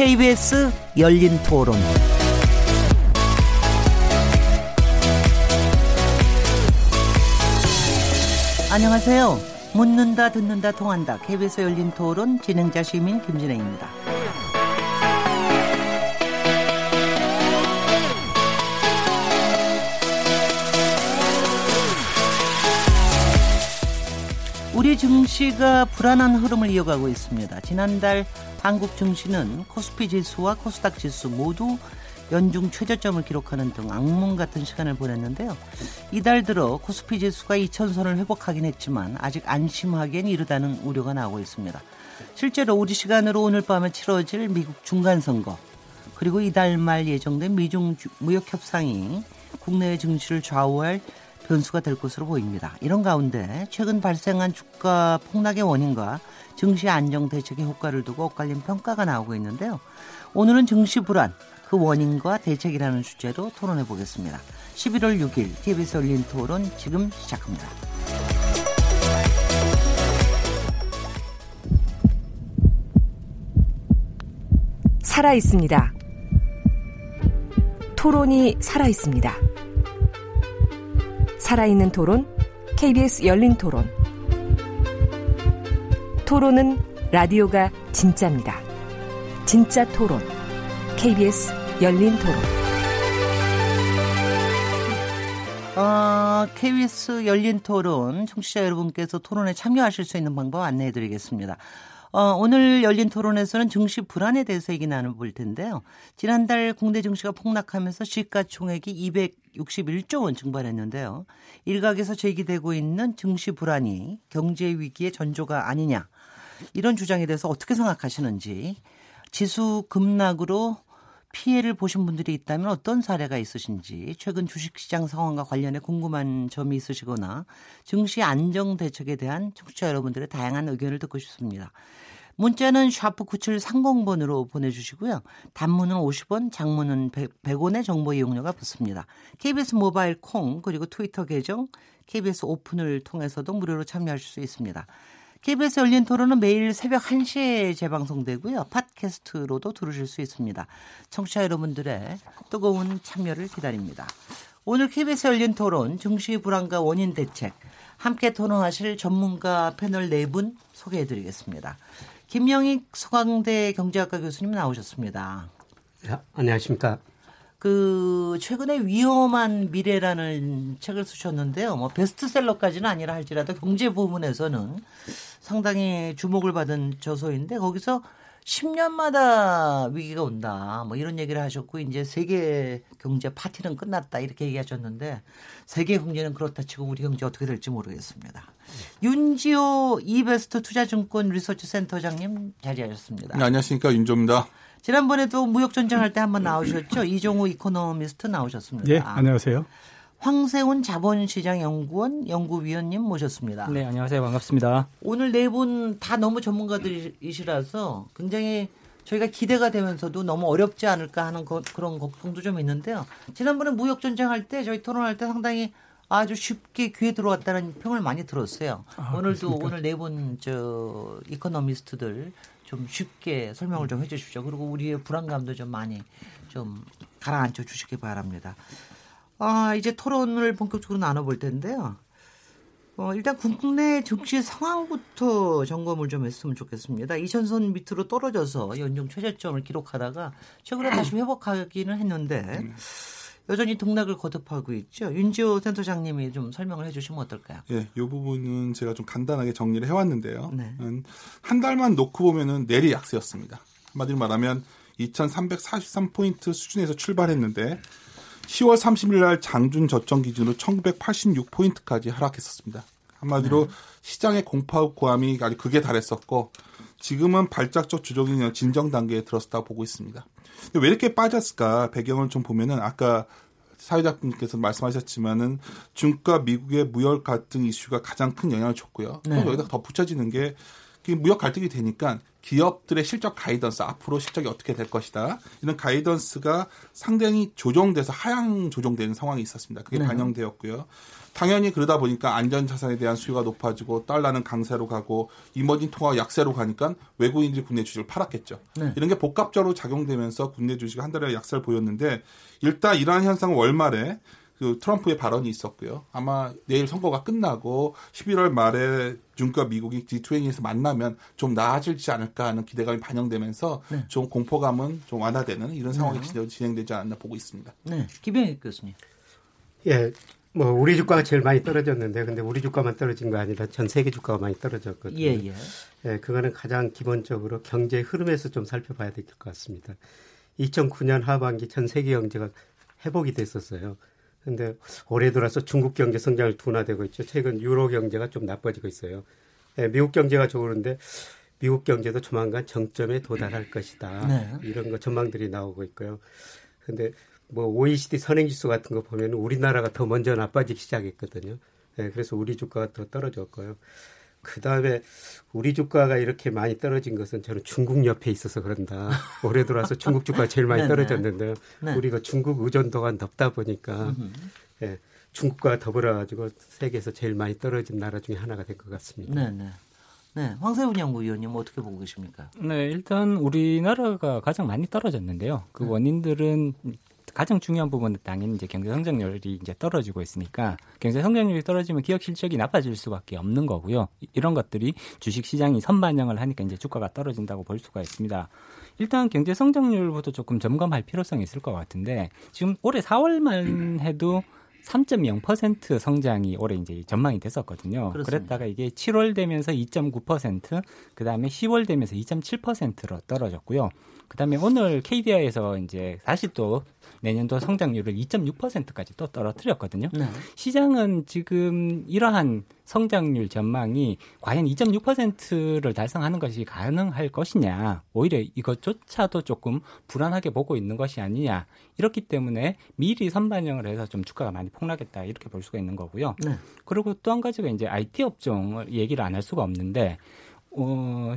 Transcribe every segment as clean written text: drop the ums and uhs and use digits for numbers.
KBS 열린토론 안녕하세요. 묻는다 듣는다 통한다. KBS 열린토론 진행자 시민 김진애입니다. 우리 증시가 불안한 흐름을 이어가고 있습니다. 지난달 한국 증시는 코스피 지수와 코스닥 지수 모두 연중 최저점을 기록하는 등 악몽 같은 시간을 보냈는데요. 이달 들어 코스피 지수가 2000선을 회복하긴 했지만 아직 안심하기엔 이르다는 우려가 나오고 있습니다. 실제로 우리 시간으로 오늘 밤에 치러질 미국 중간선거 그리고 이달 말 예정된 미중 무역 협상이 국내의 증시를 좌우할 변수가 될 것으로 보입니다. 이런 가운데 최근 발생한 주가 폭락의 원인과 증시 안정 대책의 효과를 두고 엇갈린 평가가 나오고 있는데요. 오늘은 증시 불안, 그 원인과 대책이라는 주제로 토론해 보겠습니다. 11월 6일 KBS 열린토론 지금 시작합니다. 살아있습니다. 토론이 살아있습니다. 살아있는 토론, KBS 열린토론. 토론은 라디오가 진짜입니다. 진짜 토론, KBS 열린토론. KBS 열린토론, 청취자 여러분께서 토론에 참여하실 수 있는 방법 안내해드리겠습니다. 오늘 열린 토론에서는 증시 불안에 대해서 얘기 나눠볼 텐데요. 지난달 국내 증시가 폭락하면서 시가총액이 261조 원 증발했는데요. 일각에서 제기되고 있는 증시 불안이 경제 위기의 전조가 아니냐. 이런 주장에 대해서 어떻게 생각하시는지, 지수 급락으로 피해를 보신 분들이 있다면 어떤 사례가 있으신지, 최근 주식시장 상황과 관련해 궁금한 점이 있으시거나 증시 안정 대책에 대한 청취자 여러분들의 다양한 의견을 듣고 싶습니다. 문자는 샤프 9730번으로 보내주시고요. 단문은 50원, 장문은 100원의 정보 이용료가 붙습니다. KBS 모바일 콩 그리고 트위터 계정 KBS 오픈을 통해서도 무료로 참여하실 수 있습니다. KBS 열린 토론은 매일 새벽 1시에 재방송되고요. 팟캐스트로도 들으실 수 있습니다. 청취자 여러분들의 뜨거운 참여를 기다립니다. 오늘 KBS 열린 토론, 증시 불안과 원인 대책, 함께 토론하실 전문가 패널 4분 소개해드리겠습니다. 김영익 소강대 경제학과 교수님 나오셨습니다. 야, 안녕하십니까. 최근에 위험한 미래라는 책을 쓰셨는데요. 베스트셀러까지는 아니라 할지라도 경제 부문에서는 상당히 주목을 받은 저서인데 거기서 10년마다 위기가 온다. 이런 얘기를 하셨고 이제 세계 경제 파티는 끝났다. 이렇게 얘기하셨는데 세계 경제는 그렇다 치고 우리 경제 어떻게 될지 모르겠습니다. 윤지호 이베스트 투자증권 리서치 센터장님 자리하셨습니다. 네, 안녕하십니까. 윤조입니다. 지난번에도 무역전쟁 할 때 한번 나오셨죠. 이종우 이코노미스트 나오셨습니다. 예, 안녕하세요. 황세훈 자본시장연구원 연구위원님 모셨습니다. 네, 안녕하세요. 반갑습니다. 오늘 네 분 다 너무 전문가들이시라서 굉장히 저희가 기대가 되면서도 너무 어렵지 않을까 하는 그런 걱정도 좀 있는데요. 지난번에 무역전쟁 할 때 저희 토론할 때 상당히 아주 쉽게 귀에 들어왔다는 평을 많이 들었어요. 오늘도 그렇습니까? 오늘 네 분 이코노미스트들 좀 쉽게 설명을 좀 해주십시오. 그리고 우리의 불안감도 좀 많이 좀 가라앉혀 주시기 바랍니다. 이제 토론을 본격적으로 나눠볼 텐데요. 일단 국내 증시 상황부터 점검을 좀 했으면 좋겠습니다. 2000선 밑으로 떨어져서 연중 최저점을 기록하다가 최근에 다시 회복하기는 했는데 여전히 등락을 거듭하고 있죠. 윤지호 센터장님이 좀 설명을 해주시면 어떨까요? 예, 이 부분은 제가 좀 간단하게 정리를 해왔는데요. 네. 한 달만 놓고 보면은 내리 약세였습니다. 한마디로 말하면 2343포인트 수준에서 출발했는데 10월 30일 날 장준 저점 기준으로 1986포인트까지 하락했었습니다. 한마디로 네. 시장의 공포 고함이 아주 극에 달했었고 지금은 발작적 조정이 진정 단계에 들었다고 보고 있습니다. 왜 이렇게 빠졌을까? 배경을 좀 보면은 아까 사회자분께서 말씀하셨지만은 중국과 미국의 무역 갈등 이슈가 가장 큰 영향을 줬고요. 네. 또 여기다 덧붙여지는 게 무역 갈등이 되니까 기업들의 실적 가이던스, 앞으로 실적이 어떻게 될 것이다. 이런 가이던스가 상당히 조정돼서 하향 조정되는 상황이 있었습니다. 그게 네. 반영되었고요. 당연히 그러다 보니까 안전자산에 대한 수요가 높아지고 달러는 강세로 가고 이머징 통화가 약세로 가니까 외국인들이 국내 주식을 팔았겠죠. 네. 이런 게 복합적으로 작용되면서 국내 주식이 한 달에 약세를 보였는데 일단 이러한 현상은 월말에 그 트럼프의 발언이 있었고요. 아마 내일 선거가 끝나고 11월 말에 중국과 미국이 G20에서 만나면 좀 나아질지 않을까 하는 기대감이 반영되면서 네. 좀 공포감은 좀 완화되는 이런 상황이 네. 진행되지 않나 보고 있습니다. 네, 김영익 교수님. 예, 뭐 우리 주가가 제일 많이 떨어졌는데, 근데 우리 주가만 떨어진 거 아니라 전 세계 주가가 많이 떨어졌거든요. 예, 예. 그거는 가장 기본적으로 경제 흐름에서 좀 살펴봐야 될 것 같습니다. 2009년 하반기 전 세계 경제가 회복이 됐었어요. 근데 올해 들어서 중국 경제 성장을 둔화되고 있죠. 최근 유로 경제가 좀 나빠지고 있어요. 예, 미국 경제가 좋은데 미국 경제도 조만간 정점에 도달할 것이다. 네. 이런 거 전망들이 나오고 있고요. 근데 뭐 OECD 선행지수 같은 거 보면 우리나라가 더 먼저 나빠지기 시작했거든요. 예, 그래서 우리 주가가 더 떨어졌고요. 그다음에 우리 주가가 이렇게 많이 떨어진 것은 저는 중국 옆에 있어서 그런다. 올해 들어와서 중국 주가가 제일 많이 떨어졌는데요. 네. 우리가 중국 의존도가 높다 보니까 예, 중국과 더불어가지고 세계에서 제일 많이 떨어진 나라 중에 하나가 될 것 같습니다. 네네. 네, 황세훈 연구위원님 어떻게 보고 계십니까? 네, 일단 우리나라가 가장 많이 떨어졌는데요. 그 원인들은 가장 중요한 부분은 당연히 이제 경제 성장률이 이제 떨어지고 있으니까 경제 성장률이 떨어지면 기업 실적이 나빠질 수밖에 없는 거고요. 이런 것들이 주식 시장이 선반영을 하니까 이제 주가가 떨어진다고 볼 수가 있습니다. 일단 경제 성장률부터 조금 점검할 필요성이 있을 것 같은데 지금 올해 4월만 해도 3.0% 성장이 올해 이제 전망이 됐었거든요. 그렇습니다. 그랬다가 이게 7월 되면서 2.9%, 그다음에 10월 되면서 2.7%로 떨어졌고요. 그다음에 오늘 KDI에서 이제 다시 또 내년도 성장률을 2.6%까지 또 떨어뜨렸거든요. 네. 시장은 지금 이러한 성장률 전망이 과연 2.6%를 달성하는 것이 가능할 것이냐. 오히려 이것조차도 조금 불안하게 보고 있는 것이 아니냐. 이렇기 때문에 미리 선반영을 해서 좀 주가가 많이 폭락했다. 이렇게 볼 수가 있는 거고요. 네. 그리고 또 한 가지가 이제 IT 업종을 얘기를 안 할 수가 없는데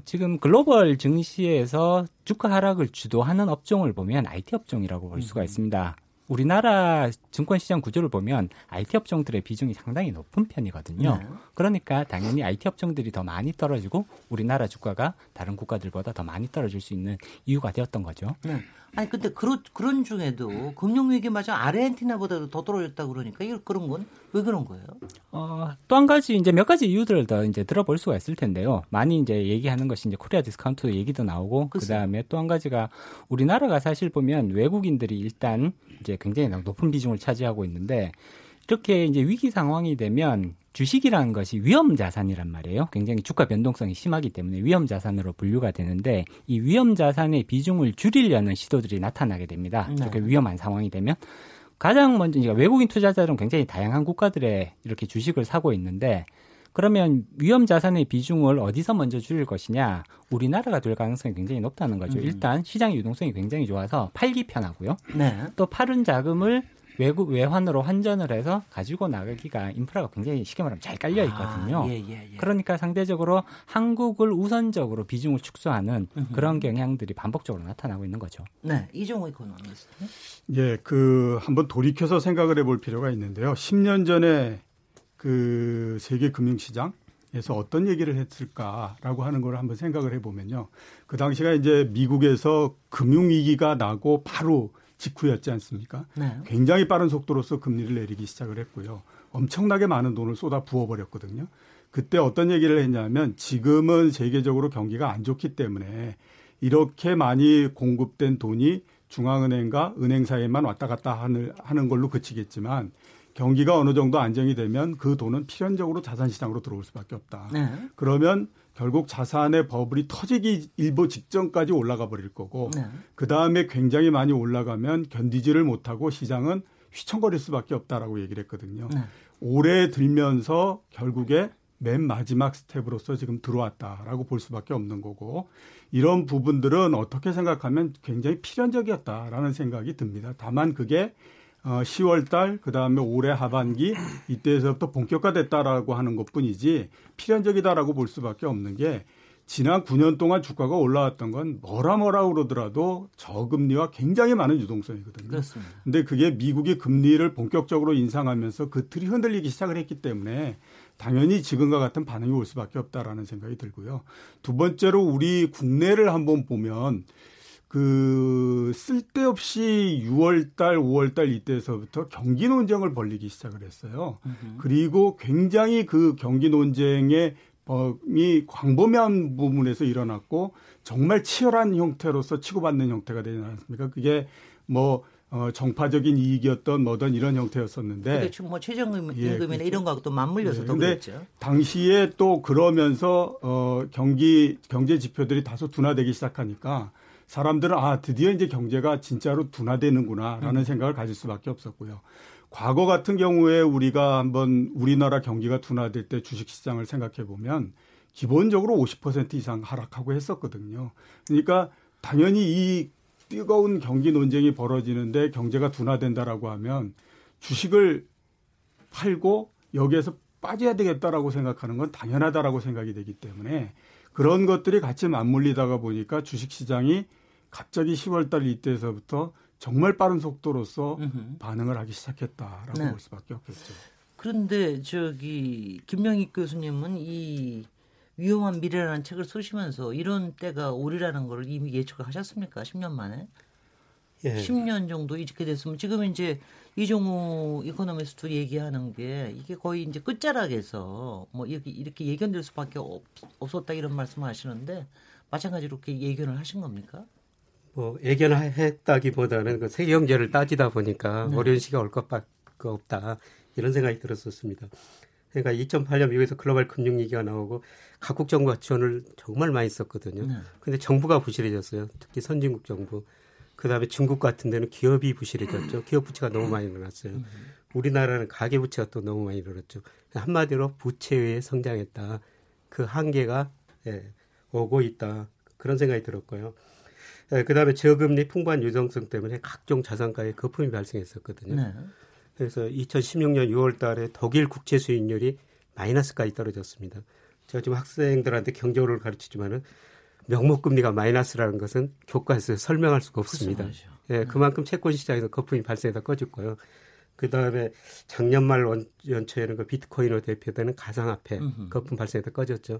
지금 글로벌 증시에서 주가 하락을 주도하는 업종을 보면 IT 업종이라고 볼 수가 있습니다. 우리나라 증권시장 구조를 보면 IT 업종들의 비중이 상당히 높은 편이거든요. 네. 그러니까 당연히 IT 업종들이 더 많이 떨어지고 우리나라 주가가 다른 국가들보다 더 많이 떨어질 수 있는 이유가 되었던 거죠. 네. 아니 근데 그런 중에도 금융위기마저 아르헨티나보다도 더 떨어졌다 그러니까 이걸 그런 건 왜 그런 거예요? 또 한 가지 이제 몇 가지 이유들을 더 이제 들어볼 수가 있을 텐데요. 많이 이제 얘기하는 것이 이제 코리아 디스카운트 얘기도 나오고 그 다음에 또 한 가지가 우리나라가 사실 보면 외국인들이 일단 이제 굉장히 높은 비중을 차지하고 있는데 이렇게 이제 위기 상황이 되면 주식이라는 것이 위험 자산이란 말이에요. 굉장히 주가 변동성이 심하기 때문에 위험 자산으로 분류가 되는데 이 위험 자산의 비중을 줄이려는 시도들이 나타나게 됩니다. 네. 이렇게 위험한 상황이 되면 가장 먼저 외국인 투자자들은 굉장히 다양한 국가들의 이렇게 주식을 사고 있는데 그러면 위험 자산의 비중을 어디서 먼저 줄일 것이냐? 우리나라가 될 가능성이 굉장히 높다는 거죠. 일단 시장의 유동성이 굉장히 좋아서 팔기 편하고요. 네. 또 팔은 자금을 외환으로 환전을 해서 가지고 나가기가 인프라가 굉장히 쉽게 말하면 잘 깔려 있거든요. 예. 그러니까 상대적으로 한국을 우선적으로 비중을 축소하는 그런 경향들이 반복적으로 나타나고 있는 거죠. 네, 이종우 이코노미스트. 예, 한번 돌이켜서 생각을 해볼 필요가 있는데요. 10년 전에 그 세계 금융시장에서 어떤 얘기를 했을까라고 하는 걸 한번 생각을 해보면요. 그 당시가 이제 미국에서 금융위기가 나고 바로 직후였지 않습니까? 네. 굉장히 빠른 속도로서 금리를 내리기 시작을 했고요. 엄청나게 많은 돈을 쏟아 부어버렸거든요. 그때 어떤 얘기를 했냐면 지금은 세계적으로 경기가 안 좋기 때문에 이렇게 많이 공급된 돈이 중앙은행과 은행 사이에만 왔다 갔다 하는 걸로 그치겠지만 경기가 어느 정도 안정이 되면 그 돈은 필연적으로 자산시장으로 들어올 수밖에 없다. 네. 그러면 결국 자산의 버블이 터지기 일보 직전까지 올라가 버릴 거고 네. 그다음에 굉장히 많이 올라가면 견디지를 못하고 시장은 휘청거릴 수밖에 없다라고 얘기를 했거든요. 네. 오래 들면서 결국에 맨 마지막 스텝으로서 지금 들어왔다라고 볼 수밖에 없는 거고 이런 부분들은 어떻게 생각하면 굉장히 필연적이었다라는 생각이 듭니다. 다만 그게 10월 달, 그 다음에 올해 하반기, 이때에서부터 본격화됐다라고 하는 것 뿐이지 필연적이다라고 볼 수밖에 없는 게 지난 9년 동안 주가가 올라왔던 건 뭐라 그러더라도 저금리와 굉장히 많은 유동성이거든요. 그렇습니다. 근데 그게 미국이 금리를 본격적으로 인상하면서 그 틀이 흔들리기 시작을 했기 때문에 당연히 지금과 같은 반응이 올 수밖에 없다라는 생각이 들고요. 두 번째로 우리 국내를 한번 보면 그 쓸데없이 6월달, 5월달 이때서부터 경기 논쟁을 벌이기 시작을 했어요. 그리고 굉장히 그 경기 논쟁의 범위 광범위한 부분에서 일어났고 정말 치열한 형태로서 치고받는 형태가 되지 않았습니까? 그게 뭐 정파적인 이익이었던 뭐든 이런 형태였었는데. 대충 뭐 최저임금이나 그렇죠. 이런 거하고 또 맞물려서 또 그랬죠. 당시에 또 그러면서 경제 지표들이 다소 둔화되기 시작하니까 사람들은 아 드디어 이제 경제가 진짜로 둔화되는구나라는 생각을 가질 수밖에 없었고요. 과거 같은 경우에 우리가 한번 우리나라 경기가 둔화될 때 주식시장을 생각해 보면 기본적으로 50% 이상 하락하고 했었거든요. 그러니까 당연히 이 뜨거운 경기 논쟁이 벌어지는데 경제가 둔화된다라고 하면 주식을 팔고 여기에서 빠져야 되겠다라고 생각하는 건 당연하다라고 생각이 되기 때문에 그런 것들이 같이 맞물리다가 보니까 주식시장이 갑자기 10월 달 이때서부터 정말 빠른 속도로서 반응을 하기 시작했다라고 볼 수밖에 없겠죠. 그런데 김영익 교수님은 이 위험한 미래라는 책을 쓰시면서 이런 때가 오리라는 걸 이미 예측을 하셨습니까? 10년 만에? 예. 10년 정도 이렇게 됐으면 지금 이제 이종우 이코노미스트 얘기하는 게 이게 거의 이제 끝자락에서 뭐 이렇게 예견될 수밖에 없었다 이런 말씀을 하시는데 마찬가지로 이렇게 예견을 하신 겁니까? 뭐 예견했다기보다는 그 세계 경제를 따지다 보니까 어려운 시기가 올 것밖에 없다 이런 생각이 들었었습니다. 그러니까 2008년 미국에서 글로벌 금융위기가 나오고 각국 정부가 지원을 정말 많이 썼거든요. 그런데 정부가 부실해졌어요. 특히 선진국 정부. 그다음에 중국 같은 데는 기업이 부실해졌죠. 기업 부채가 너무 많이 늘었어요. 우리나라는 가계 부채가 또 너무 많이 늘었죠. 한마디로 부채에 성장했다. 그 한계가 오고 있다. 그런 생각이 들었고요. 그다음에 저금리 풍부한 유동성 때문에 각종 자산가에 거품이 발생했었거든요. 그래서 2016년 6월 달에 독일 국채 수익률이 마이너스까지 떨어졌습니다. 제가 지금 학생들한테 경제를 가르치지만은 명목금리가 마이너스라는 것은 교과에서 설명할 수가 없습니다. 예, 그만큼 채권 시장에서 거품이 발생해서 꺼졌고요. 그 다음에 작년 말 연초에는 그 비트코인으로 대표되는 가상화폐 거품 발생해서 꺼졌죠.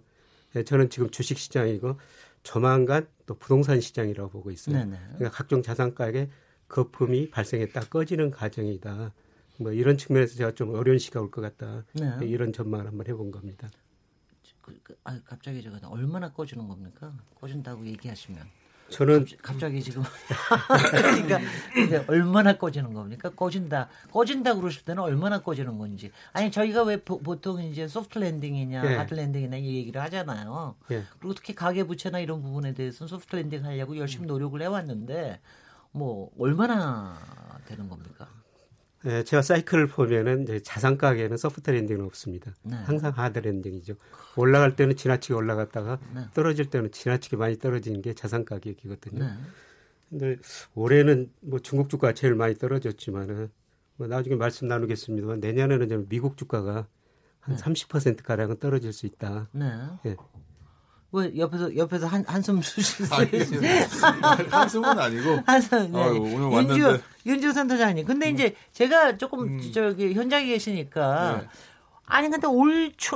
예, 저는 지금 주식 시장이고 조만간 또 부동산 시장이라고 보고 있어요. 그러니까 각종 자산가액에 거품이 발생했다 꺼지는 과정이다. 뭐 이런 측면에서 제가 좀 어려운 시기가 올 것 같다. 예, 이런 전망을 한번 해본 겁니다. 갑자기 제가 얼마나 꺼지는 겁니까? 꺼진다고 얘기하시면 저는 갑자기 지금 그러니까 얼마나 꺼지는 겁니까? 꺼진다 그러실 때는 얼마나 꺼지는 건지 아니 저희가 왜 보통 이제 소프트 랜딩이냐 하드 랜딩이냐 이 얘기를 하잖아요. 그리고 특히 가계 부채나 이런 부분에 대해서는 소프트 랜딩 하려고 열심히 노력을 해왔는데 뭐 얼마나 되는 겁니까? 예, 제가 사이클을 보면은 이제 자산 가격에는 소프트 랜딩은 없습니다. 항상 하드 랜딩이죠. 올라갈 때는 지나치게 올라갔다가 떨어질 때는 지나치게 많이 떨어지는 게 자산 가격이거든요. 근데 올해는 뭐 중국 주가가 제일 많이 떨어졌지만은 뭐 나중에 말씀 나누겠습니다만 내년에는 좀 미국 주가가 한 30% 가량은 떨어질 수 있다. 예. 왜 옆에서 한숨 쉬시세요? 한숨은 아니고. 아유, 오늘 왔는데. 윤지호 센터장님. 근데 이제 제가 조금 현장에 계시니까 아니 근데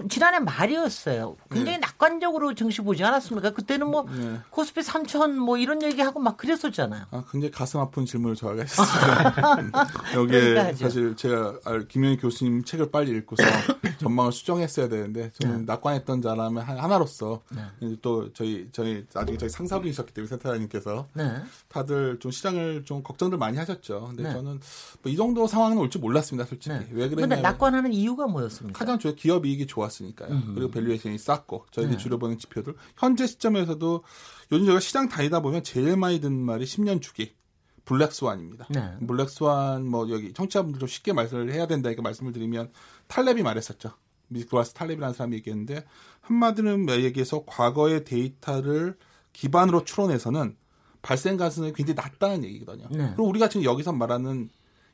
지난해 말이었어요. 굉장히 낙관적으로 증시 보지 않았습니까? 그때는 뭐 코스피 3,000 뭐 이런 얘기하고 막 그랬었잖아요. 아 굉장히 가슴 아픈 질문을 저에게 했어요. 여기에 사실 제가 김영익 교수님 책을 빨리 읽고서 전망을 수정했어야 되는데 저는 낙관했던 사람의 하나로서 또 저희 나중에 저희 상사분이셨기 때문에 센터장님께서 다들 좀 시장을 좀 걱정들 많이 하셨죠. 근데 저는 뭐 이 정도 상황은 올줄 몰랐습니다, 솔직히. 왜 그랬냐면 근데 낙관하는 이유가 뭐였습니까? 가장 좋은 기업 이익이 좋았으니까요. 그리고 밸류에이션이 쌌고 저희들이 줄여보는 지표들. 현재 시점에서도 요즘 저희가 시장 다니다 보면 제일 많이 듣는 말이 10년 주기. 블랙스완입니다. 블랙스완 뭐 여기 청취자분들 좀 쉽게 말씀을 해야 된다니까 말씀을 드리면 탈렙이 말했었죠. 미그라스 탈렙이라는 사람이 얘기했는데 한마디는 얘기해서 과거의 데이터를 기반으로 추론해서는 발생 가능성이 굉장히 낮다는 얘기거든요. 그럼 우리가 지금 여기서 말하는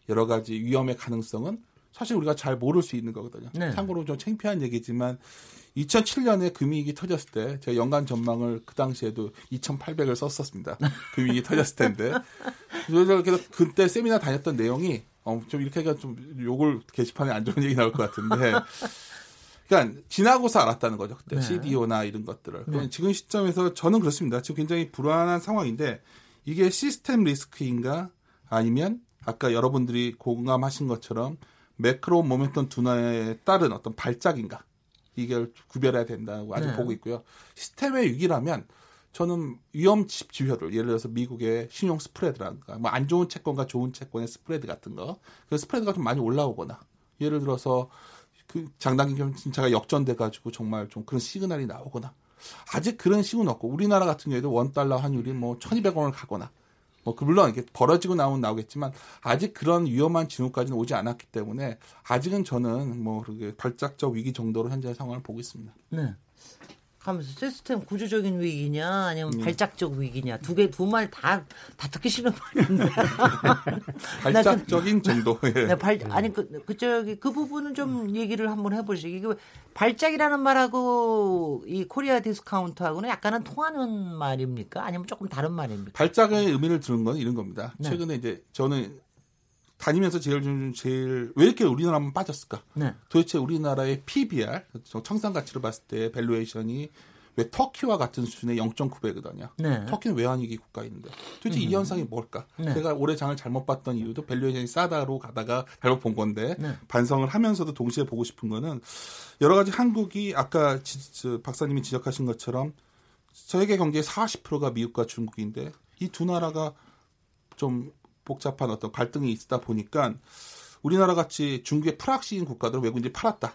여러 가지 위험의 가능성은 사실 우리가 잘 모를 수 있는 거거든요. 네. 참고로 좀 창피한 얘기지만 2007년에 금융위기 터졌을 때 제가 연간 전망을 그 당시에도 2,800을 썼었습니다. 금융위기 터졌을 텐데. 그래서 그때 세미나 다녔던 내용이 좀 이렇게 하니까 좀 욕을 게시판에 안 좋은 얘기 나올 것 같은데. 그러니까 지나고서 알았다는 거죠. 그때 네. CDO나 이런 것들을. 네. 지금 시점에서 저는 그렇습니다. 지금 굉장히 불안한 상황인데 이게 시스템 리스크인가 아니면 아까 여러분들이 공감하신 것처럼 매크로 모멘텀 둔화에 따른 어떤 발작인가. 이걸 구별해야 된다고 아직 네. 보고 있고요. 시스템의 위기라면 저는 위험 지표를 예를 들어서 미국의 신용 스프레드라든가 뭐 안 좋은 채권과 좋은 채권의 스프레드 같은 거. 그 스프레드가 좀 많이 올라오거나 예를 들어서 그 장단기 경쟁차가 역전돼가지고 정말 좀 그런 시그널이 나오거나 아직 그런 시그널 없고 우리나라 같은 경우에도 $1 환율이 뭐 1,200원을 가거나 뭐 그 물론 이렇게 벌어지고 나오겠지만 아직 그런 위험한 징후까지는 오지 않았기 때문에 아직은 저는 뭐 그렇게 발작적 위기 정도로 현재 상황을 보고 있습니다. 네. 하면서 시스템 구조적인 위기냐 아니면 발작적 위기냐 두 말 다 듣기 싫은 말인데 발작적인 정도. 예. 네, 그 부분은 좀 얘기를 한번 해보시기. 이게 발작이라는 말하고 이 코리아 디스카운트하고는 약간은 통하는 말입니까? 아니면 조금 다른 말입니까? 발작의 의미를 들은 건 이런 겁니다. 네. 최근에 이제 저는 다니면서 제일 왜 이렇게 우리나라만 빠졌을까? 네. 도대체 우리나라의 PBR 청산 가치를 봤을 때 밸류에이션이 왜 터키와 같은 수준의 0.9배거든요. 네. 터키는 외환위기 국가인데 도대체 이 현상이 뭘까? 네. 제가 올해 장을 잘못 봤던 이유도 밸류에이션이 싸다로 가다가 잘못 본 건데 네. 반성을 하면서도 동시에 보고 싶은 거는 여러 가지 한국이 아까 박사님이 지적하신 것처럼 세계 경제의 40%가 미국과 중국인데 이 두 나라가 좀 복잡한 어떤 갈등이 있다 보니까 우리나라 같이 중국의 프락시인 국가들은 외국인들이 팔았다.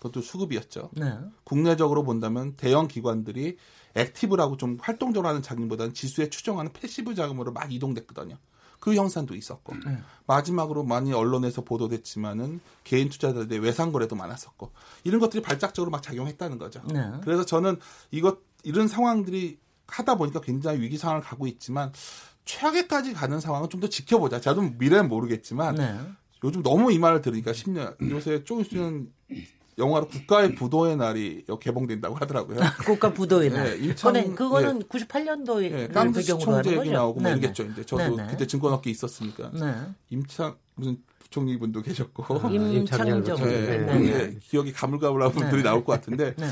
그것도 수급이었죠. 네. 국내적으로 본다면 대형 기관들이 액티브라고 좀 활동적으로 하는 자금보다는 지수에 추정하는 패시브 자금으로 막 이동됐거든요. 그 형상도 있었고 네. 마지막으로 많이 언론에서 보도됐지만은 개인 투자자들의 외상 거래도 많았었고 이런 것들이 발작적으로 막 작용했다는 거죠. 네. 그래서 저는 이런 상황들이 하다 보니까 굉장히 위기 상황을 가고 있지만 최악에까지 가는 상황은 좀 더 지켜보자. 저도 미래는 모르겠지만 네. 요즘 너무 이 말을 들으니까 10년 요새 조금 있으면 영화로 국가의 부도의 날이 개봉된다고 하더라고요. 국가 부도의 날. 네, 그거는 98년도에 네, 깡스 총재 얘기 나오고 뭐 이러겠죠. 이제 저도 네네. 그때 증권업계 있었으니까 네. 무슨 부총리분도 계셨고 임창정 네, 네. 기억이 가물가물한 분들이 나올 것 같은데 네.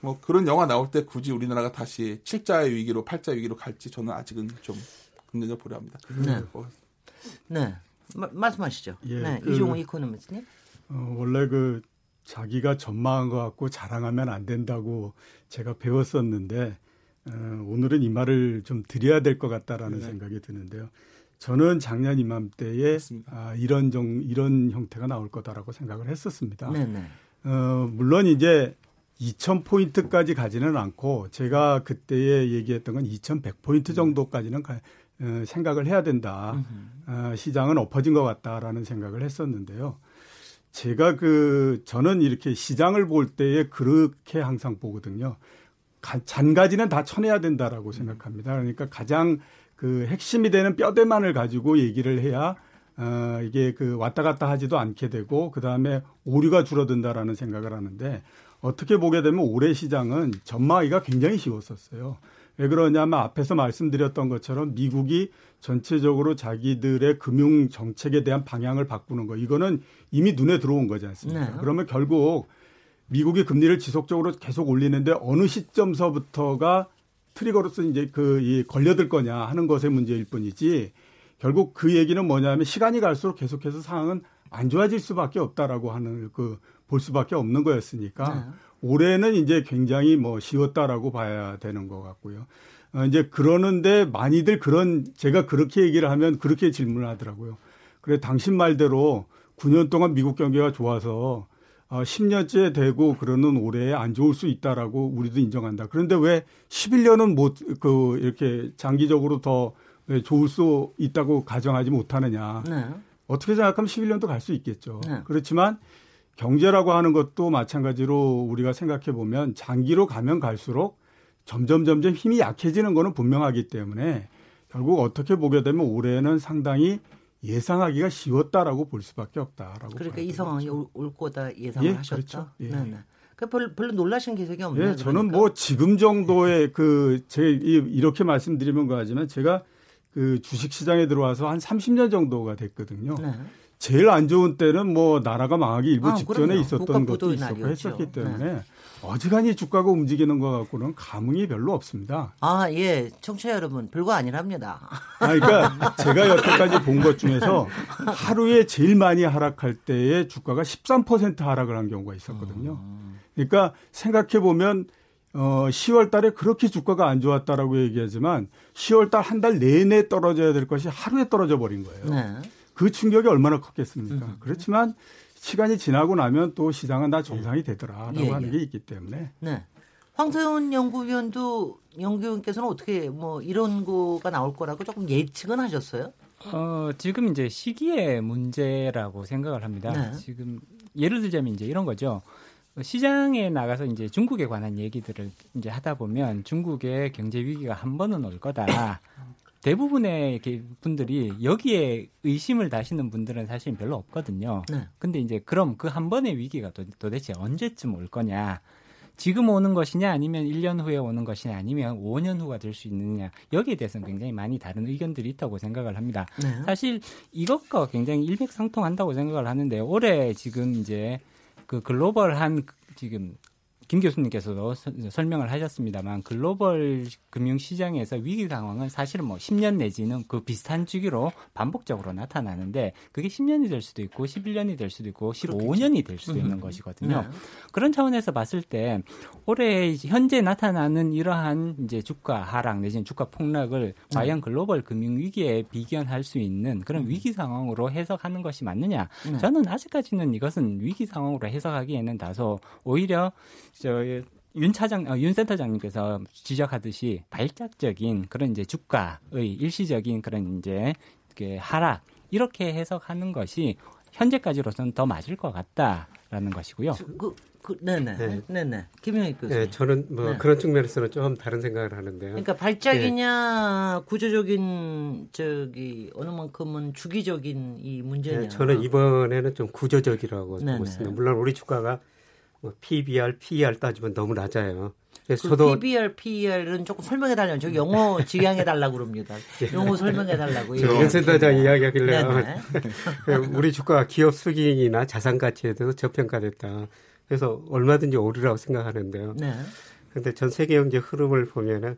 뭐 그런 영화 나올 때 굳이 우리나라가 다시 7자의 위기로 8자의 위기로 갈지 저는 아직은 좀 긍정적으로 보려 합니다. 네, 네. 말씀하시죠. 예, 네, 이종우 이코노미스트님. 원래 그 자기가 전망한 것 같고 자랑하면 안 된다고 제가 배웠었는데 오늘은 이 말을 좀 드려야 될 것 같다라는 네. 생각이 드는데요. 저는 작년 이맘때에 이런 형태가 나올 거다라고 생각을 했었습니다. 네, 네. 물론 이제 2,000포인트까지 가지는 않고 제가 그때에 얘기했던 건 2,100포인트 정도까지는 생각을 해야 된다. 시장은 엎어진 것 같다라는 생각을 했었는데요. 제가 저는 이렇게 시장을 볼 때에 그렇게 항상 보거든요. 잔가지는 다 쳐내야 된다라고 생각합니다. 그러니까 가장 핵심이 되는 뼈대만을 가지고 얘기를 해야 이게 왔다 갔다 하지도 않게 되고 그다음에 오류가 줄어든다라는 생각을 하는데 어떻게 보게 되면 올해 시장은 전망하기가 굉장히 쉬웠었어요. 왜 그러냐면 앞에서 말씀드렸던 것처럼 미국이 전체적으로 자기들의 금융 정책에 대한 방향을 바꾸는 거. 이거는 이미 눈에 들어온 거지 않습니까? 네. 그러면 결국 미국이 금리를 지속적으로 계속 올리는데 어느 시점서부터가 트리거로서 이제 걸려들 거냐 하는 것의 문제일 뿐이지 결국 그 얘기는 뭐냐면 시간이 갈수록 계속해서 상황은 안 좋아질 수밖에 없다라고 하는 볼 수밖에 없는 거였으니까 네. 올해는 이제 굉장히 쉬웠다라고 봐야 되는 것 같고요. 이제 그러는데 많이들 제가 그렇게 얘기를 하면 그렇게 질문을 하더라고요. 그래 당신 말대로 9년 동안 미국 경제가 좋아서 10년째 되고 그러는 올해에 안 좋을 수 있다라고 우리도 인정한다. 그런데 왜 11년은 이렇게 장기적으로 더 좋을 수 있다고 가정하지 못하느냐. 네. 어떻게 생각하면 11년도 갈 수 있겠죠. 네. 그렇지만 경제라고 하는 것도 마찬가지로 우리가 생각해 보면 장기로 가면 갈수록 점점 힘이 약해지는 거는 분명하기 때문에 결국 어떻게 보게 되면 올해는 상당히 예상하기가 쉬웠다라고 볼 수밖에 없다라고. 그러니까 이 상황이 올 거다 예상을 하셨죠. 그렇죠. 예. 네네. 그 별로 놀라신 기색이 없네요. 예, 저는 그러니까. 뭐 지금 정도의 그 제 이렇게 말씀드리면 그하지만 제가 그 주식 시장에 들어와서 한 30년 정도가 됐거든요. 네. 제일 안 좋은 때는 뭐 나라가 망하기 일부 직전에 그럼요. 있었던 것도 있었고 날이었죠. 했었기 때문에 네. 어지간히 주가가 움직이는 것 갖고는 감흥이 별로 없습니다. 아, 예. 청취자 여러분, 별거 아니랍니다. 그러니까 제가 여태까지 본 것 중에서 하루에 제일 많이 하락할 때에 주가가 13% 하락을 한 경우가 있었거든요. 그러니까 생각해보면 10월 달에 그렇게 주가가 안 좋았다라고 얘기하지만 10월 달 한 달 내내 떨어져야 될 것이 하루에 떨어져 버린 거예요. 네. 그 충격이 얼마나 컸겠습니까? 그렇지만 시간이 지나고 나면 또 시장은 다 정상이 되더라라고 하는 게 있기 때문에. 네. 황세훈 연구위원께서는 어떻게 뭐 이런 거가 나올 거라고 조금 예측은 하셨어요? 지금 이제 시기의 문제라고 생각을 합니다. 네. 지금 예를 들자면 이제 이런 거죠. 시장에 나가서 이제 중국에 관한 얘기들을 이제 하다 보면 중국의 경제 위기가 한 번은 올 거다. 대부분의 분들이 여기에 의심을 다시는 분들은 사실 별로 없거든요. 네. 근데 이제 그럼 그 한 번의 위기가 도대체 언제쯤 올 거냐. 지금 오는 것이냐 아니면 1년 후에 오는 것이냐 아니면 5년 후가 될 수 있느냐. 여기에 대해서는 굉장히 많이 다른 의견들이 있다고 생각을 합니다. 네. 사실 이것과 굉장히 일맥상통한다고 생각을 하는데 올해 지금 이제 그 글로벌한 지금 김 교수님께서도 설명을 하셨습니다만 글로벌 금융시장에서 위기 상황은 사실은 뭐 10년 내지는 그 비슷한 주기로 반복적으로 나타나는데 그게 10년이 될 수도 있고 11년이 될 수도 있고 15년이 될 수도 있는 것이거든요. 네. 그런 차원에서 봤을 때 올해 현재 나타나는 이러한 이제 주가 하락 내지는 주가 폭락을 과연 글로벌 금융위기에 비견할 수 있는 그런 위기 상황으로 해석하는 것이 맞느냐. 저는 아직까지는 이것은 위기 상황으로 해석하기에는 다소 오히려 윤 센터장님께서 지적하듯이 발작적인 그런 이제 주가의 일시적인 그런 이제 하락 이렇게 해석하는 것이 현재까지로서는 더 맞을 것 같다라는 것이고요. 네네. 김영익 교수님. 네, 저는 뭐 그런 측면에서는 좀 다른 생각을 하는데요. 그러니까 발작이냐 구조적인 어느 만큼은 주기적인 이 문제냐. 네, 저는 이번에는 좀 구조적이라고 보고 있습니다. 물론 우리 주가가 PBR, PER 따지면 너무 낮아요. 그래서 그 저도 PBR, PER은 조금 설명해달라고. 저 영어 지양해달라고 그럽니다. 영어 설명해달라고. 윤센터장 이야기하길래 우리 주가 기업 수익이나 자산 가치에 대해서 저평가됐다. 그래서 얼마든지 오르라고 생각하는데요. 그런데 전 세계 경제 흐름을 보면은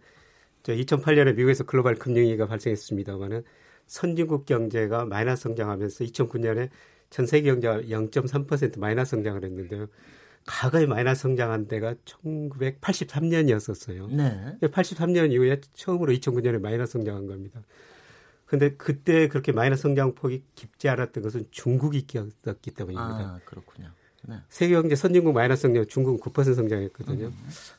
2008년에 미국에서 글로벌 금융위기가 발생했습니다만은 선진국 경제가 마이너스 성장하면서 2009년에 전 세계 경제가 0.3% 마이너스 성장을 했는데요. 과거에 마이너스 성장한 때가 1983년이었었어요. 네. 83년 이후에 처음으로 2009년에 마이너스 성장한 겁니다. 그런데 그때 그렇게 마이너스 성장폭이 깊지 않았던 것은 중국이 있었기 때문입니다. 아, 그렇군요. 네. 세계 경제 선진국 마이너스 성장, 중국은 9% 성장했거든요.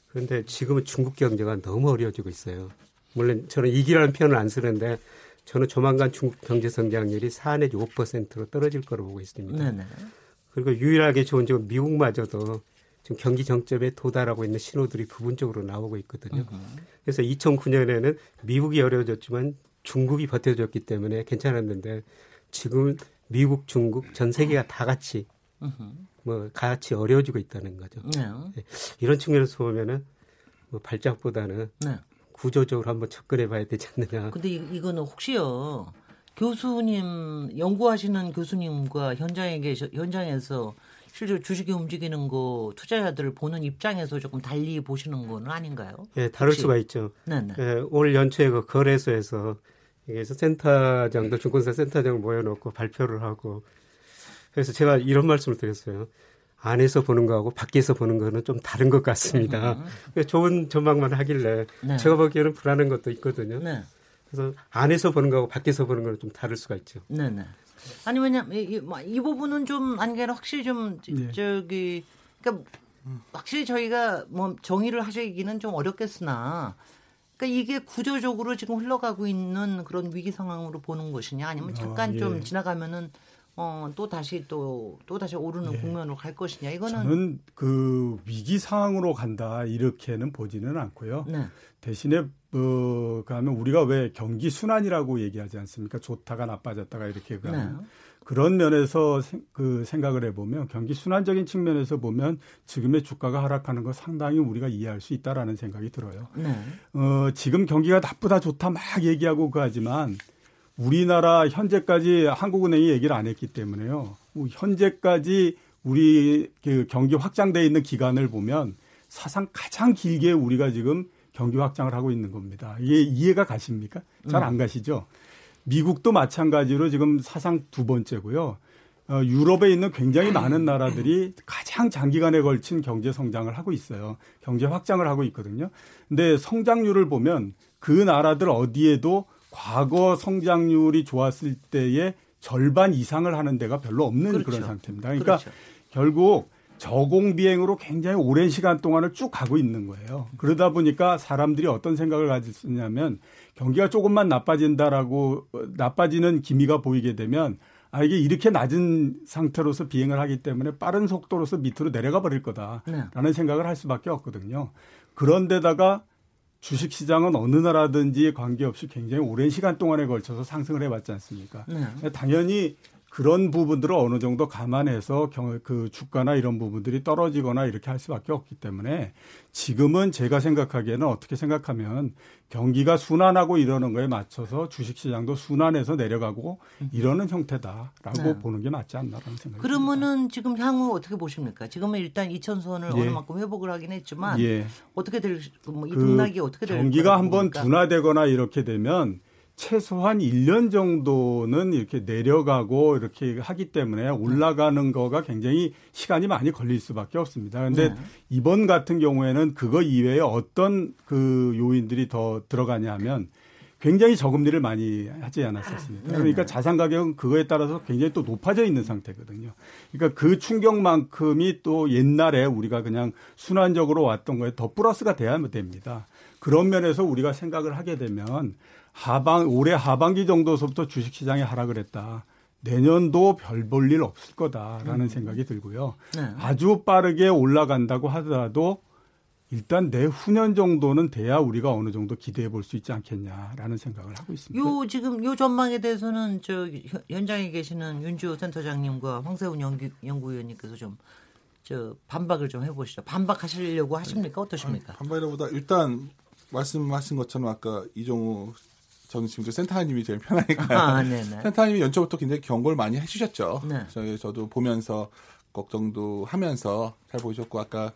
그런데 지금은 중국 경제가 너무 어려워지고 있어요. 물론 저는 이기라는 표현을 안 쓰는데 저는 조만간 중국 경제 성장률이 4 내지 5%로 떨어질 거로 보고 있습니다. 네네. 그리고 유일하게 좋은 점은 미국마저도 지금 경기 정점에 도달하고 있는 신호들이 부분적으로 나오고 있거든요. 그래서 2009년에는 미국이 어려워졌지만 중국이 버텨줬기 때문에 괜찮았는데 지금 미국, 중국, 전 세계가 다 같이 같이 어려워지고 있다는 거죠. 네. 이런 측면에서 보면은 뭐 발작보다는 구조적으로 한번 접근해봐야 되지 않느냐. 근데 이거는 혹시요. 교수님, 연구하시는 교수님과 현장에서 실제로 주식이 움직이는 거 투자자들을 보는 입장에서 조금 달리 보시는 건 아닌가요? 네, 다를 혹시? 수가 있죠. 네, 올 연초에 그 거래소에서 센터장도 증권사 센터장을 모여놓고 발표를 하고 그래서 제가 이런 말씀을 드렸어요. 안에서 보는 거하고 밖에서 보는 거는 좀 다른 것 같습니다. 좋은 전망만 하길래 제가 보기에는 불안한 것도 있거든요. 네. 그래서 안에서 보는 거하고 밖에서 보는 거는 좀 다를 수가 있죠. 네네. 아니 왜냐면 이 부분은 좀 안개는 확실히 좀 그러니까 확실히 저희가 뭐 정의를 하시기는 좀 어렵겠으나, 그러니까 이게 구조적으로 지금 흘러가고 있는 그런 위기 상황으로 보는 것이냐, 아니면 잠깐 좀 지나가면은 또 다시 오르는 국면으로 갈 것이냐. 이거는 저는 그 위기 상황으로 간다 이렇게는 보지는 않고요. 네. 대신에 그러면 우리가 왜 경기 순환이라고 얘기하지 않습니까? 좋다가 나빠졌다가 이렇게 가면. 네. 그런 면에서 생각을 해보면 경기 순환적인 측면에서 보면 지금의 주가가 하락하는 거 상당히 우리가 이해할 수 있다라는 생각이 들어요. 네. 지금 경기가 나쁘다 좋다 막 얘기하고 그러지만 우리나라 현재까지 한국은행이 얘기를 안 했기 때문에요. 현재까지 우리 그 경기 확장돼 있는 기간을 보면 사상 가장 길게 우리가 지금 경기 확장을 하고 있는 겁니다. 이게 이해가 가십니까? 잘 안 가시죠? 미국도 마찬가지로 지금 사상 두 번째고요. 유럽에 있는 굉장히 많은 나라들이 가장 장기간에 걸친 경제 성장을 하고 있어요. 경제 확장을 하고 있거든요. 근데 성장률을 보면 그 나라들 어디에도 과거 성장률이 좋았을 때의 절반 이상을 하는 데가 별로 없는 그렇죠. 그런 상태입니다. 그러니까 그렇죠. 결국 저공비행으로 굉장히 오랜 시간 동안을 쭉 가고 있는 거예요. 그러다 보니까 사람들이 어떤 생각을 가질 수 있냐면 경기가 조금만 나빠지는 기미가 보이게 되면 아 이게 이렇게 낮은 상태로서 비행을 하기 때문에 빠른 속도로서 밑으로 내려가 버릴 거다라는 네. 생각을 할 수밖에 없거든요. 그런데다가 주식시장은 어느 나라든지 관계없이 굉장히 오랜 시간 동안에 걸쳐서 상승을 해봤지 않습니까? 네. 당연히 그런 부분들을 어느 정도 감안해서 그 주가나 이런 부분들이 떨어지거나 이렇게 할 수밖에 없기 때문에 지금은 제가 생각하기에는 어떻게 생각하면 경기가 순환하고 이러는 거에 맞춰서 주식시장도 순환해서 내려가고 이러는 형태다라고 네. 보는 게 맞지 않나라는 생각입니다. 그러면은 지금 향후 어떻게 보십니까? 지금은 일단 2,000선을 예. 어느 만큼 회복을 하긴 했지만 예. 어떻게 될, 이 등락이 어떻게 될 경기가 한번 둔화되거나 이렇게 되면 최소한 1년 정도는 이렇게 내려가고 이렇게 하기 때문에 올라가는 거가 굉장히 시간이 많이 걸릴 수밖에 없습니다. 그런데 네. 이번 같은 경우에는 그거 이외에 어떤 그 요인들이 더 들어가냐 하면 굉장히 저금리를 많이 하지 않았었습니다. 그러니까 자산 가격은 그거에 따라서 굉장히 또 높아져 있는 상태거든요. 그러니까 그 충격만큼이 또 옛날에 우리가 그냥 순환적으로 왔던 거에 더 플러스가 돼야 됩니다. 그런 면에서 우리가 생각을 하게 되면 올해 하반기 정도서부터 주식시장이 하락을 했다. 내년도 별 볼 일 없을 거다라는 생각이 들고요. 네. 아주 빠르게 올라간다고 하더라도 일단 내후년 정도는 돼야 우리가 어느 정도 기대해 볼 수 있지 않겠냐라는 생각을 하고 있습니다. 지금 요 전망에 대해서는 저 현장에 계시는 윤지호 센터장님과 황세훈 연구위원님께서 좀 반박을 좀 해보시죠. 반박하시려고 하십니까? 어떠십니까? 반박이라보다 일단 말씀하신 것처럼 아까 이종우 저는 지금 센터장님이 제일 편하니까요. 센터장님이 연초부터 굉장히 경고를 많이 해주셨죠. 네. 저도 보면서 걱정도 하면서 잘 보셨고 아까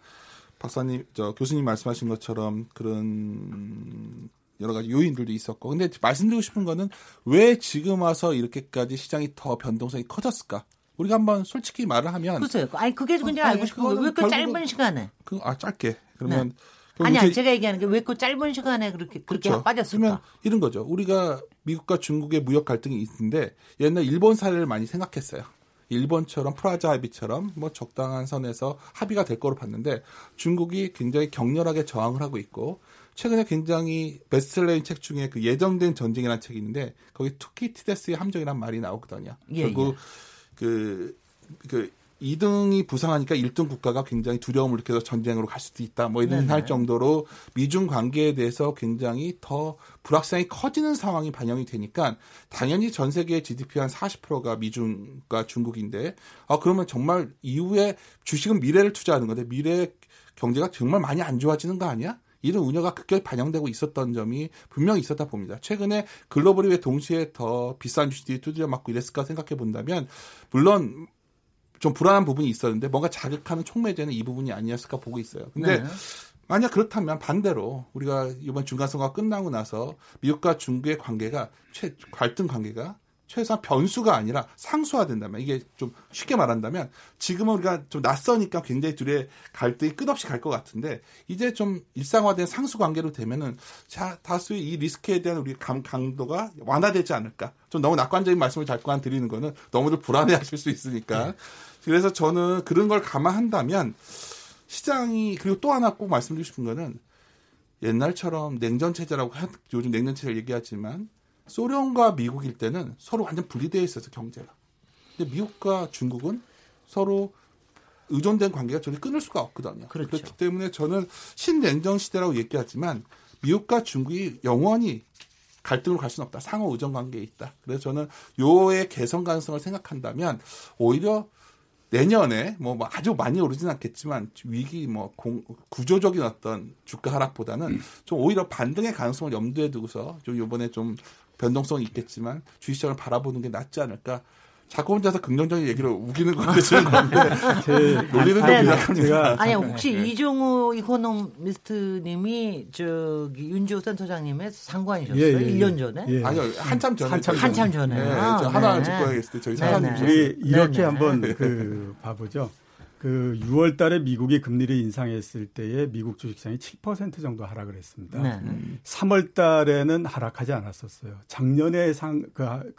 박사님, 교수님 말씀하신 것처럼 그런 여러 가지 요인들도 있었고 근데 말씀드리고 싶은 거는 왜 지금 와서 이렇게까지 시장이 더 변동성이 커졌을까? 우리가 한번 솔직히 말을 하면 글쎄요. 아니 그게 그냥 알고 싶은 거예요. 왜 그 짧은 시간에? 짧게. 그러면 네. 제가 얘기하는 게 왜 그 짧은 시간에 그렇게 그렇죠. 빠졌을까? 그러면 이런 거죠. 우리가 미국과 중국의 무역 갈등이 있는데 옛날 일본 사례를 많이 생각했어요. 일본처럼 프라자 합의처럼 뭐 적당한 선에서 합의가 될 거로 봤는데 중국이 굉장히 격렬하게 저항을 하고 있고 최근에 굉장히 베스트셀러인 책 중에 그 예정된 전쟁이라는 책이 있는데 거기 투키 티데스의 함정이란 말이 나오거든요. 결국 그 2등이 부상하니까 1등 국가가 굉장히 두려움을 느껴서 전쟁으로 갈 수도 있다. 뭐 이런 할 정도로 미중 관계에 대해서 굉장히 더 불확실성이 커지는 상황이 반영이 되니까 당연히 전 세계의 GDP 한 40%가 미중과 중국인데 그러면 정말 이후에 주식은 미래를 투자하는 건데 미래 경제가 정말 많이 안 좋아지는 거 아니야? 이런 우려가 극격히 반영되고 있었던 점이 분명히 있었다 봅니다. 최근에 글로벌이 왜 동시에 더 비싼 주식들이 두드려 맞고 이랬을까 생각해 본다면 물론 좀 불안한 부분이 있었는데 뭔가 자극하는 촉매제는 이 부분이 아니었을까 보고 있어요. 근데 만약 그렇다면 반대로 우리가 이번 중간선거가 끝나고 나서 미국과 중국의 관계가 갈등 관계가 최소한 변수가 아니라 상수화된다면 이게 좀 쉽게 말한다면 지금은 우리가 좀 낯서니까 굉장히 둘의 갈등이 끝없이 갈 것 같은데 이제 좀 일상화된 상수 관계로 되면은 다수의 이 리스크에 대한 우리 강도가 완화되지 않을까. 좀 너무 낙관적인 말씀을 자꾸 드리는 거는 너무들 불안해하실 수 있으니까. 그래서 저는 그런 걸 감안한다면 시장이 그리고 또 하나 꼭 말씀드리고 싶은 거는 옛날처럼 냉전체제라고 요즘 냉전체제를 얘기하지만 소련과 미국일 때는 서로 완전 분리되어 있어서 경제가. 근데 미국과 중국은 서로 의존된 관계가 저를 끊을 수가 없거든요. 그렇죠. 그렇기 때문에 저는 신냉전 시대라고 얘기하지만 미국과 중국이 영원히 갈등으로 갈 수는 없다. 상호 의존 관계에 있다. 그래서 저는 요의 개선 가능성을 생각한다면 오히려 내년에 뭐 아주 많이 오르진 않겠지만 위기 뭐 구조적인 어떤 주가 하락보다는 좀 오히려 반등의 가능성을 염두에 두고서 좀 이번에 좀 변동성이 있겠지만 주식시장을 바라보는 게 낫지 않을까. 자꾸 혼자서 긍정적인 얘기를 우기는 건데 지금 논리는 좀 비난합니다. 아니 혹시 이종우 이코노미스트님이 저기 윤지호 센터장님의 상관이셨어요? 예, 예, 1년 전에? 예. 아니요 한참 전에. 네, 저 하나 집권했을 때 저희 사장님 우리 이렇게 한번 그 봐보죠. 그 6월달에 미국이 금리를 인상했을 때에 미국 주식시장이 7% 정도 하락을 했습니다. 네. 3월달에는 하락하지 않았었어요. 작년에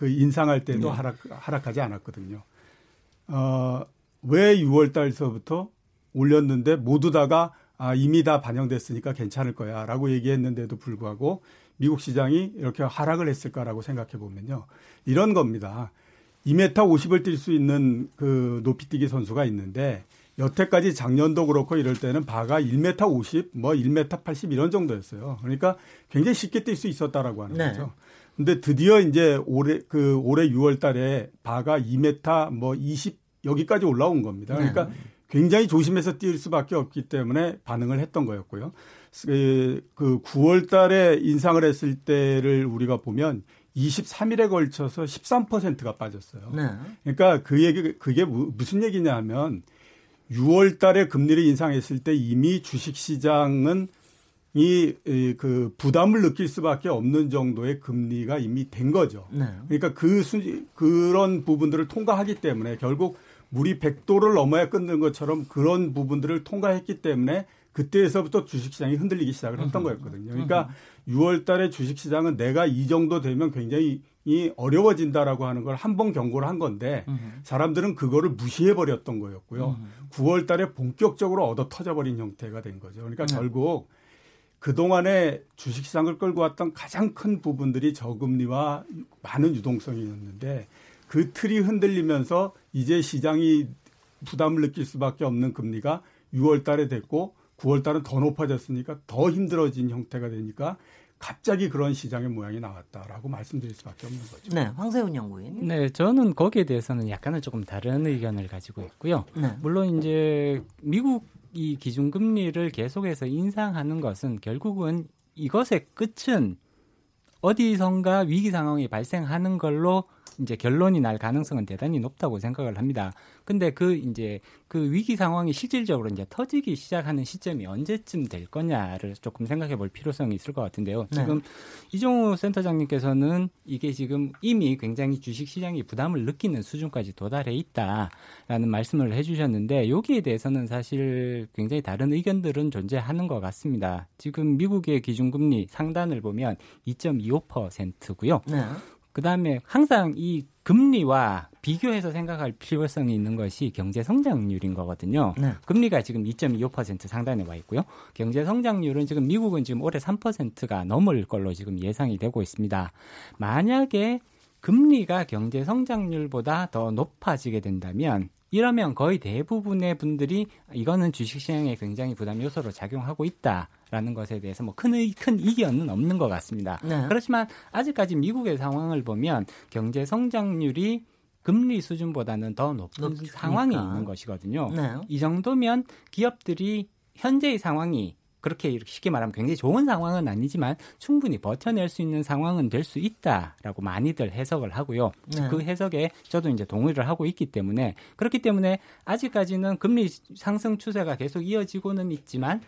인상할 때도 네. 하락하지 않았거든요. 왜 6월달서부터 올렸는데 모두 다가 이미 다 반영됐으니까 괜찮을 거야라고 얘기했는데도 불구하고 미국 시장이 이렇게 하락을 했을까라고 생각해 보면요, 이런 겁니다. 2m 50을 뛸 수 있는 그 높이뛰기 선수가 있는데 여태까지 작년도 그렇고 이럴 때는 바가 1m 50, 뭐 1m 80 이런 정도였어요. 그러니까 굉장히 쉽게 뛸 수 있었다라고 하는 네. 거죠. 근데 드디어 이제 올해 6월 달에 바가 2m 뭐 20 여기까지 올라온 겁니다. 그러니까 굉장히 조심해서 뛸 수밖에 없기 때문에 반응을 했던 거였고요. 그 9월 달에 인상을 했을 때를 우리가 보면 23일에 걸쳐서 13%가 빠졌어요. 네. 그러니까 그게 무슨 얘기냐 하면 6월 달에 금리를 인상했을 때 이미 주식시장은 그 부담을 느낄 수밖에 없는 정도의 금리가 이미 된 거죠. 네. 그러니까 그런 부분들을 통과하기 때문에 결국 물이 100도를 넘어야 끊는 것처럼 그런 부분들을 통과했기 때문에 그때에서부터 주식시장이 흔들리기 시작을 했던 거였거든요. 그러니까 6월 달에 주식시장은 내가 이 정도 되면 굉장히 어려워진다라고 하는 걸 한 번 경고를 한 건데 사람들은 그거를 무시해버렸던 거였고요. 9월 달에 본격적으로 얻어 터져버린 형태가 된 거죠. 그러니까 결국 그동안에 주식시장을 끌고 왔던 가장 큰 부분들이 저금리와 많은 유동성이었는데 그 틀이 흔들리면서 이제 시장이 부담을 느낄 수밖에 없는 금리가 6월 달에 됐고 9월 달은 더 높아졌으니까 더 힘들어진 형태가 되니까 갑자기 그런 시장의 모양이 나왔다라고 말씀드릴 수밖에 없는 거죠. 네, 황세훈 연구인. 네, 저는 거기에 대해서는 약간은 조금 다른 의견을 가지고 있고요. 네. 물론 이제 미국이 기준금리를 계속해서 인상하는 것은 결국은 이것의 끝은 어디선가 위기 상황이 발생하는 걸로 이제 결론이 날 가능성은 대단히 높다고 생각을 합니다. 근데 그 위기 상황이 실질적으로 이제 터지기 시작하는 시점이 언제쯤 될 거냐를 조금 생각해 볼 필요성이 있을 것 같은데요. 지금 네. 이종우 센터장님께서는 이게 지금 이미 굉장히 주식 시장이 부담을 느끼는 수준까지 도달해 있다라는 말씀을 해주셨는데 여기에 대해서는 사실 굉장히 다른 의견들은 존재하는 것 같습니다. 지금 미국의 기준금리 상단을 보면 2.25%고요. 네. 그다음에 항상 이 금리와 비교해서 생각할 필요성이 있는 것이 경제성장률인 거거든요. 네. 금리가 지금 2.25% 상단에 와 있고요. 경제성장률은 지금 미국은 지금 올해 3%가 넘을 걸로 지금 예상이 되고 있습니다. 만약에 금리가 경제성장률보다 더 높아지게 된다면 이러면 거의 대부분의 분들이 이거는 주식시장에 굉장히 부담 요소로 작용하고 있다라는 것에 대해서 뭐 큰 이견은 없는 것 같습니다. 네. 그렇지만 아직까지 미국의 상황을 보면 경제 성장률이 금리 수준보다는 더 높은 상황이 있는 것이거든요. 네. 이 정도면 기업들이 현재의 상황이 그렇게 쉽게 말하면 굉장히 좋은 상황은 아니지만 충분히 버텨낼 수 있는 상황은 될 수 있다라고 많이들 해석을 하고요. 네. 그 해석에 저도 이제 동의를 하고 있기 때문에 그렇기 때문에 아직까지는 금리 상승 추세가 계속 이어지고는 있지만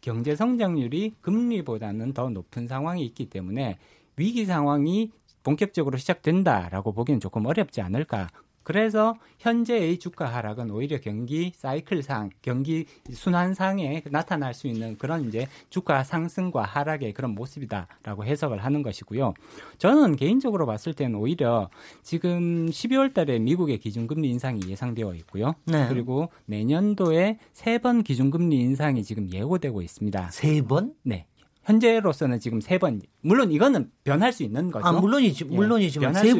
경제 성장률이 금리보다는 더 높은 상황이 있기 때문에 위기 상황이 본격적으로 시작된다라고 보기는 조금 어렵지 않을까. 그래서 현재의 주가 하락은 오히려 경기 사이클상, 경기 순환상에 나타날 수 있는 그런 이제 주가 상승과 하락의 그런 모습이다라고 해석을 하는 것이고요. 저는 개인적으로 봤을 때는 오히려 지금 12월 달에 미국의 기준금리 인상이 예상되어 있고요. 네. 그리고 내년도에 3번 기준금리 인상이 지금 예고되고 있습니다. 3번? 네. 현재로서는 지금 세 번. 물론 이거는 변할 수 있는 거죠. 아, 물론이지만 예,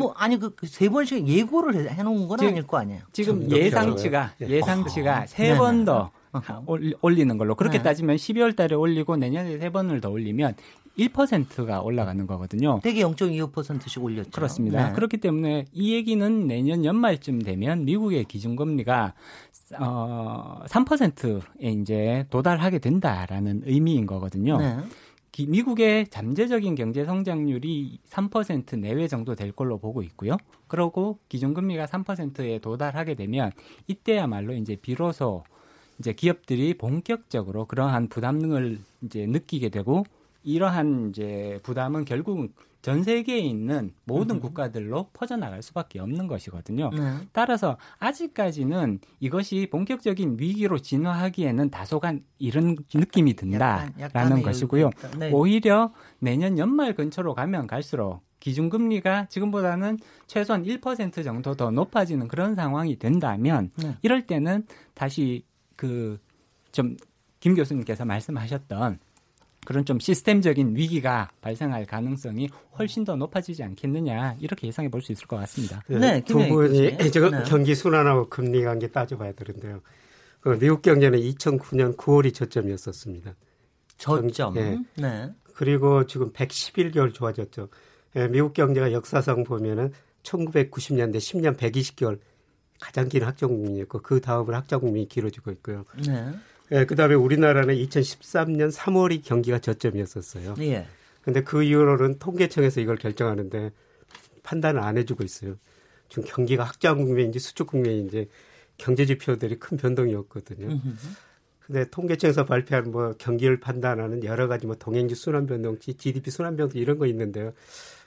세 번씩 예고를 해놓은 건 아닐 거 아니에요. 지금 예상치가 세 번 더 올리는 걸로. 그렇게 따지면 12월 달에 올리고 내년에 세 번을 더 올리면 1%가 올라가는 거거든요. 대개 0.25%씩 올렸죠. 그렇습니다. 네. 그렇기 때문에 이 얘기는 내년 연말쯤 되면 미국의 기준금리가 3%에 이제 도달하게 된다라는 의미인 거거든요. 네. 미국의 잠재적인 경제 성장률이 3% 내외 정도 될 걸로 보고 있고요. 그러고 기준금리가 3%에 도달하게 되면 이때야말로 이제 비로소 이제 기업들이 본격적으로 그러한 부담을 이제 느끼게 되고, 이러한 이제 부담은 결국은 전 세계에 있는 모든 국가들로 퍼져나갈 수밖에 없는 것이거든요. 따라서 아직까지는 이것이 본격적인 위기로 진화하기에는 다소간 이런 느낌이 든다라는 것이고요. 네. 오히려 내년 연말 근처로 가면 갈수록 기준금리가 지금보다는 최소한 1% 정도 더 높아지는 그런 상황이 된다면 이럴 때는 다시 그 좀 김 교수님께서 말씀하셨던 그런 좀 시스템적인 위기가 발생할 가능성이 훨씬 더 높아지지 않겠느냐, 이렇게 예상해 볼 수 있을 것 같습니다. 네, 두 분이 경기 순환하고 금리 관계 따져봐야 되는데요. 미국 경제는 2009년 9월이 저점이었습니다. 저점. 예. 네. 그리고 지금 111개월 좋아졌죠. 예, 미국 경제가 역사상 보면은 1990년대 10년 120개월 가장 긴 학자국민이었고, 그 다음으로 학자국민이 길어지고 있고요. 네. 예, 그다음에 우리나라는 2013년 3월이 경기가 저점이었었어요. 예. 근데 그 이후로는 통계청에서 이걸 결정하는데 판단을 안 해주고 있어요. 지금 경기가 확장 국면인지 수축 국면인지 경제 지표들이 큰 변동이 없거든요. 근데 통계청에서 발표한 뭐 경기를 판단하는 여러 가지 뭐 동행지 순환 변동치, GDP 순환 변동치 이런 거 있는데요.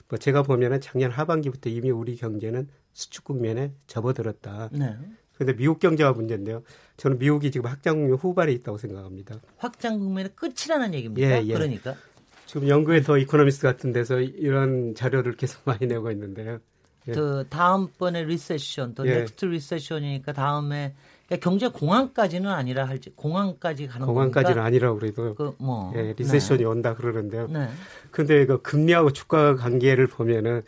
뭐 제가 보면은 작년 하반기부터 이미 우리 경제는 수축 국면에 접어들었다. 네. 근데 미국 경제가 문제인데요. 저는 미국이 지금 확장 국면 후반에 있다고 생각합니다. 확장 국면의 끝이라는 얘기입니다. 예, 예. 그러니까 지금 영국의 더 이코노미스트 같은 데서 이런 자료를 계속 많이 내고 있는데요. 예. 그 다음번에 리세션, 또 넥스트 리세션이니까 다음에, 그러니까 경제 공황까지는 아니라 할지 공황까지 가는 거니까. 공황까지는 아니라고 그래도 그 뭐, 예, 리세션이 온다 그러는데요. 그런데 네. 그 금리하고 주가 관계를 보면은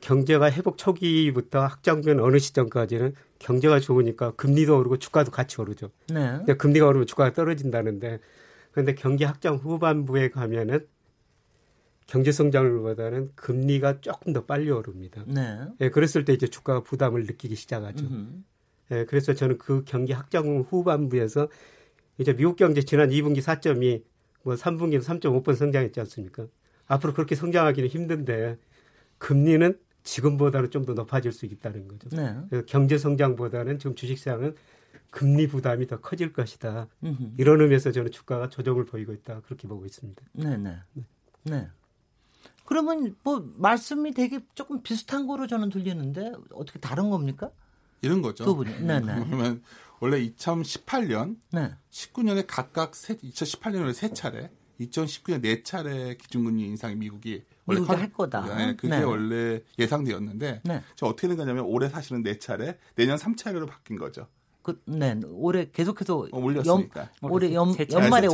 경제가 회복 초기부터 확장 국면 어느 시점까지는 경제가 좋으니까 금리도 오르고 주가도 같이 오르죠. 네. 근데 금리가 오르면 주가가 떨어진다는데, 그런데 경기 확장 후반부에 가면은 경제 성장률보다는 금리가 조금 더 빨리 오릅니다. 네. 예, 그랬을 때 이제 주가가 부담을 느끼기 시작하죠. 예, 그래서 저는 그 경기 확장 후반부에서 이제 미국 경제 지난 2분기 4.2, 뭐 3분기는 3.5번 성장했지 않습니까? 앞으로 그렇게 성장하기는 힘든데 금리는 지금보다는 좀 더 높아질 수 있다는 거죠. 네. 그래서 경제 성장보다는 지금 주식시장은 금리 부담이 더 커질 것이다. 이런 의미에서 저는 주가가 조정을 보이고 있다, 그렇게 보고 있습니다. 네. 그러면 뭐 말씀이 되게 조금 비슷한 거로 저는 들리는데 어떻게 다른 겁니까? 이런 거죠. 두 분이. 그러면 원래 2018년, 19년에 각각 2018년에 세 차례, 2019년 네 차례 기준금리 인상이 미국이 할 거다. 네, 그게 원래 예상되었는데 저 어떻게 된 거냐면 올해 사실은 4차례, 내년 3차례로 바뀐 거죠. 올해 계속해서 올렸으니까. 올해 연말에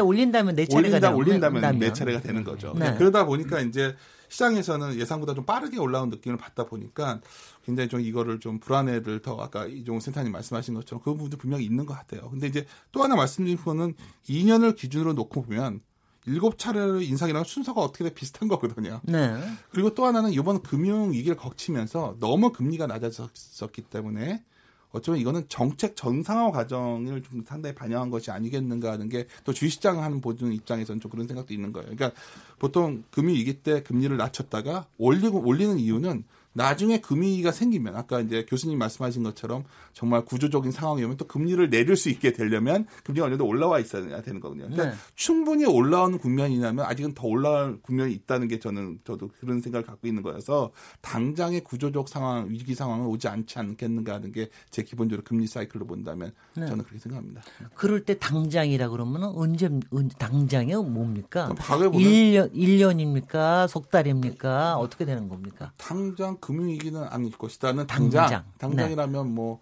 올린다면 4차례가 되는 거죠. 올린다면 4차례가 되는 거죠. 그러다 보니까 이제 시장에서는 예상보다 좀 빠르게 올라온 느낌을 받다 보니까 굉장히 좀 이거를 좀 불안해를 더, 아까 이종우 센터님 말씀하신 것처럼 그 부분도 분명히 있는 것 같아요. 근데 이제 또 하나 말씀드린 거는 2년을 기준으로 놓고 보면 7차례 인상이랑 순서가 어떻게 비슷한 거거든요. 네. 그리고 또 하나는 이번 금융위기를 거치면서 너무 금리가 낮아졌기 때문에 어쩌면 이거는 정책 정상화 과정을 좀 상당히 반영한 것이 아니겠는가 하는 게, 또 주식시장 하는 보는 입장에서는 좀 그런 생각도 있는 거예요. 그러니까 보통 금융위기 때 금리를 낮췄다가 올리는 이유는 나중에 금리가 생기면, 아까 이제 교수님 말씀하신 것처럼 정말 구조적인 상황이 오면 또 금리를 내릴 수 있게 되려면 금리가 어느 정도 올라와 있어야 되는 거거든요. 그러니까 충분히 올라오는 국면이라면 아직은 더 올라올 국면이 있다는 게 저도 그런 생각을 갖고 있는 거여서 당장의 구조적 상황, 위기 상황은 오지 않지 않겠는가 하는 게 제 기본적으로 금리 사이클로 본다면 저는 그렇게 생각합니다. 그럴 때 당장이라 그러면 언제 당장이 뭡니까? 1년입니까? 속달입니까? 어떻게 되는 겁니까? 당장 금융위기는 아닐 것이다는 당장이라면 뭐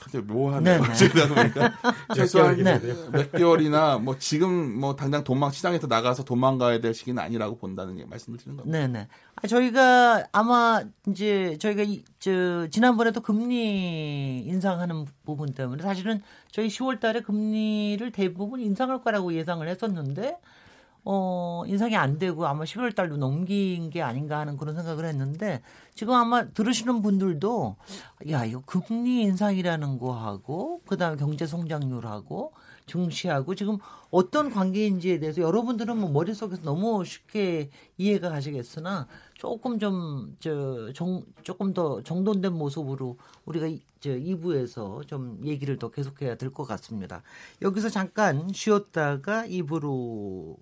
근데 뭐하네요. 최소한 몇 개월이나 뭐 지금 뭐 당장 시장에서 나가서 도망가야 될 시기는 아니라고 본다는 말씀을 드리는 겁니다. 네네. 저희가 아마 이제 저희가 지난번에도 금리 인상하는 부분 때문에 사실은 저희 10월달에 금리를 대부분 인상할 거라고 예상을 했었는데 인상이 안 되고 아마 11월달로 넘긴 게 아닌가 하는 그런 생각을 했는데 지금 아마 들으시는 분들도 야 이거 금리 인상이라는 거하고 그다음에 경제 성장률하고 증시하고 지금 어떤 관계인지에 대해서 여러분들은 뭐 머릿속에서 너무 쉽게 이해가 가시겠으나 조금 좀 조금 더 정돈된 모습으로 우리가 2부에서 좀 얘기를 더 계속해야 될 것 같습니다. 여기서 잠깐 쉬었다가 2부로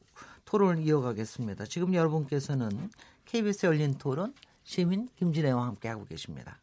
토론을 이어가겠습니다. 지금 여러분께서는 KBS 열린토론 시민 김진애와 함께하고 계십니다.